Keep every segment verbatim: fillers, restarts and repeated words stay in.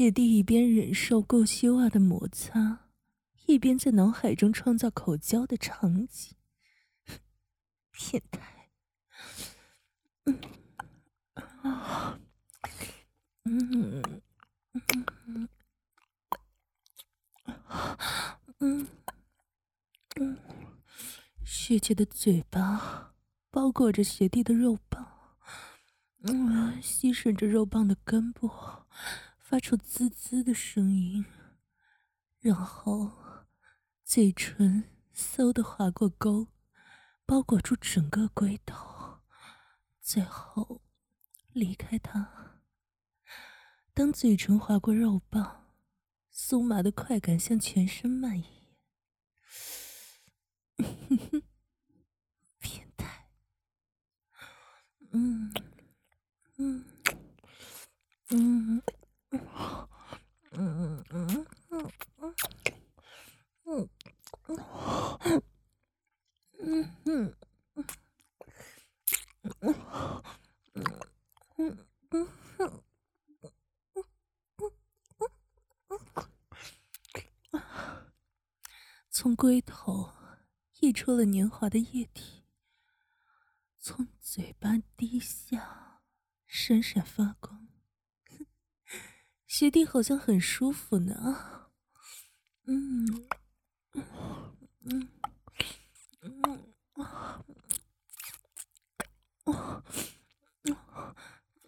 谢帝一边忍受够修啊的摩擦，一边在脑海中创造口交的场景。变态。嗯啊嗯嗯嗯嗯，谢谢的嘴巴包裹着邪帝的肉棒，嗯，吸吮着肉棒的根部，发出滋滋的声音，然后嘴唇嗖地划过沟，包裹住整个龟头，最后离开它。当嘴唇划过肉棒，酥麻的快感向全身蔓延。变态。嗯嗯嗯嗯嗯嗯嗯嗯嗯嗯嗯嗯嗯从龟头溢出了黏滑的液体，从嘴巴滴下，闪闪发光。学弟好像很舒服呢。嗯嗯嗯嗯啊啊啊嗯啊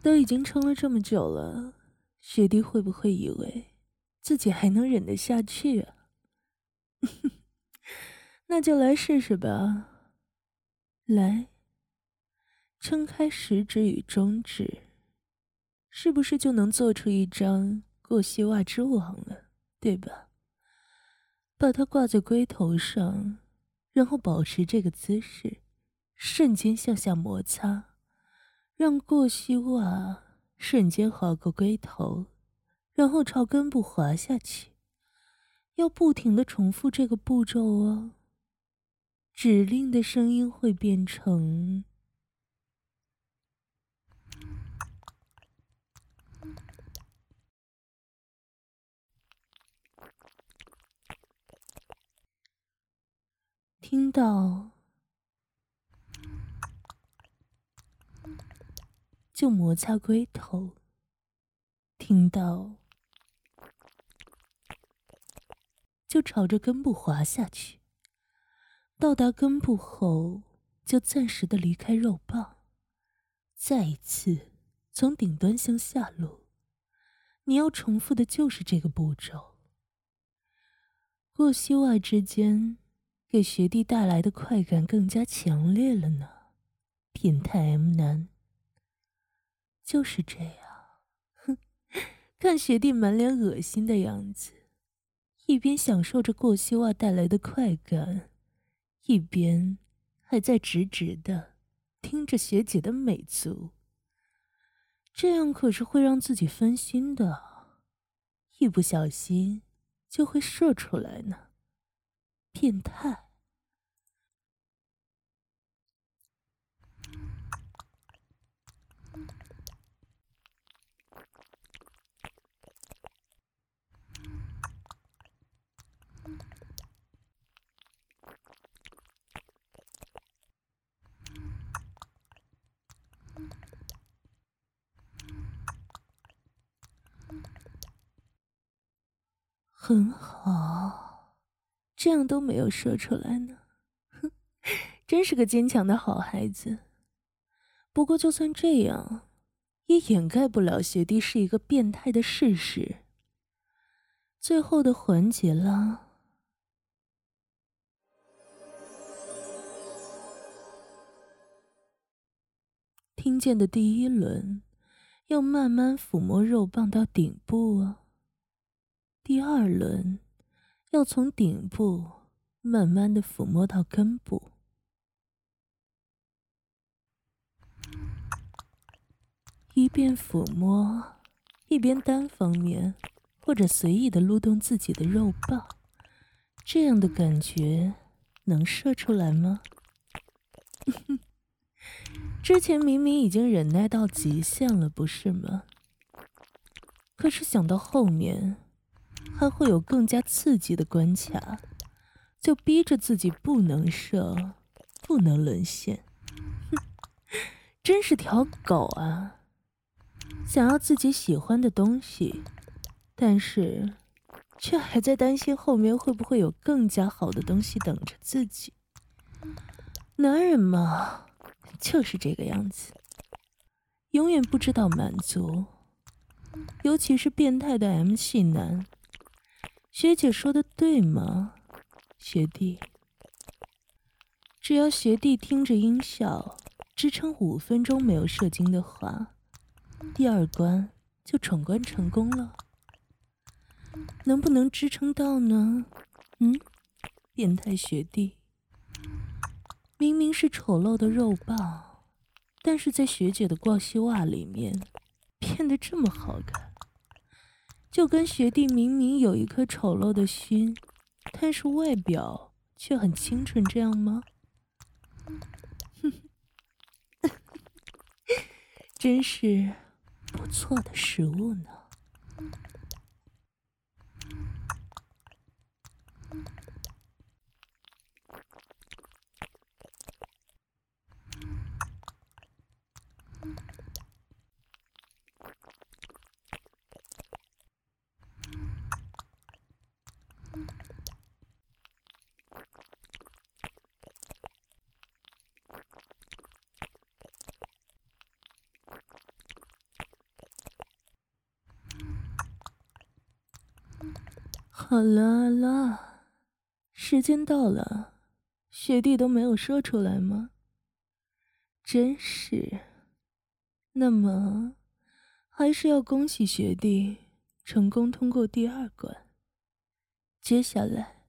都已经撑了这么久了，学弟会不会以为自己还能忍得下去啊？那就来试试吧。来，撑开食指与中指，是不是就能做出一张过膝袜之王了，对吧？把它挂在龟头上，然后保持这个姿势，瞬间向下摩擦，让过膝袜瞬间划过龟头，然后朝根部滑下去。要不停地重复这个步骤哦。指令的声音会变成听到就摩擦龟头，听到就朝着根部滑下去，到达根部后就暂时的离开肉棒，再一次从顶端向下落。你要重复的就是这个步骤。过膝袜之间给学弟带来的快感更加强烈了呢，变态 M 男。就是这样，哼，看学弟满脸恶心的样子。一边享受着过膝袜带来的快感，一边还在直直的听着学姐的美足，这样可是会让自己分心的，一不小心就会射出来呢，变态。很好，这样都没有说出来呢，哼，真是个坚强的好孩子。不过就算这样，也掩盖不了学弟是一个变态的事实。最后的环节啦。听见的第一轮要慢慢抚摸肉棒到顶部哦。第二轮要从顶部慢慢的抚摸到根部。一边抚摸，一边单方面或者随意的撸动自己的肉棒，这样的感觉能射出来吗？之前明明已经忍耐到极限了，不是吗？可是想到后面还会有更加刺激的关卡，就逼着自己不能射，不能沦陷。真是条狗啊！想要自己喜欢的东西，但是却还在担心后面会不会有更加好的东西等着自己。男人嘛，就是这个样子，永远不知道满足，尤其是变态的 M 系男。学姐说的对吗，学弟？只要学弟听着音效支撑五分钟没有射精的话，第二关就闯关成功了。能不能支撑到呢？嗯，变态学弟，明明是丑陋的肉棒，但是在学姐的逛西袜里面变得这么好看，就跟学弟明明有一颗丑陋的心，但是外表却很清纯这样吗？真是不错的食物呢。好了好了，时间到了，学弟都没有说出来吗？真是。那么还是要恭喜学弟成功通过第二关，接下来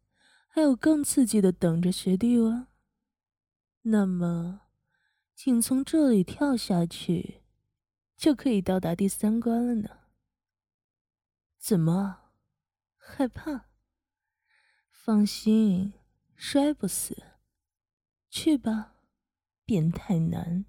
还有更刺激的等着学弟哦。那么请从这里跳下去，就可以到达第三关了呢。怎么害怕？放心，摔不死。去吧，变态男。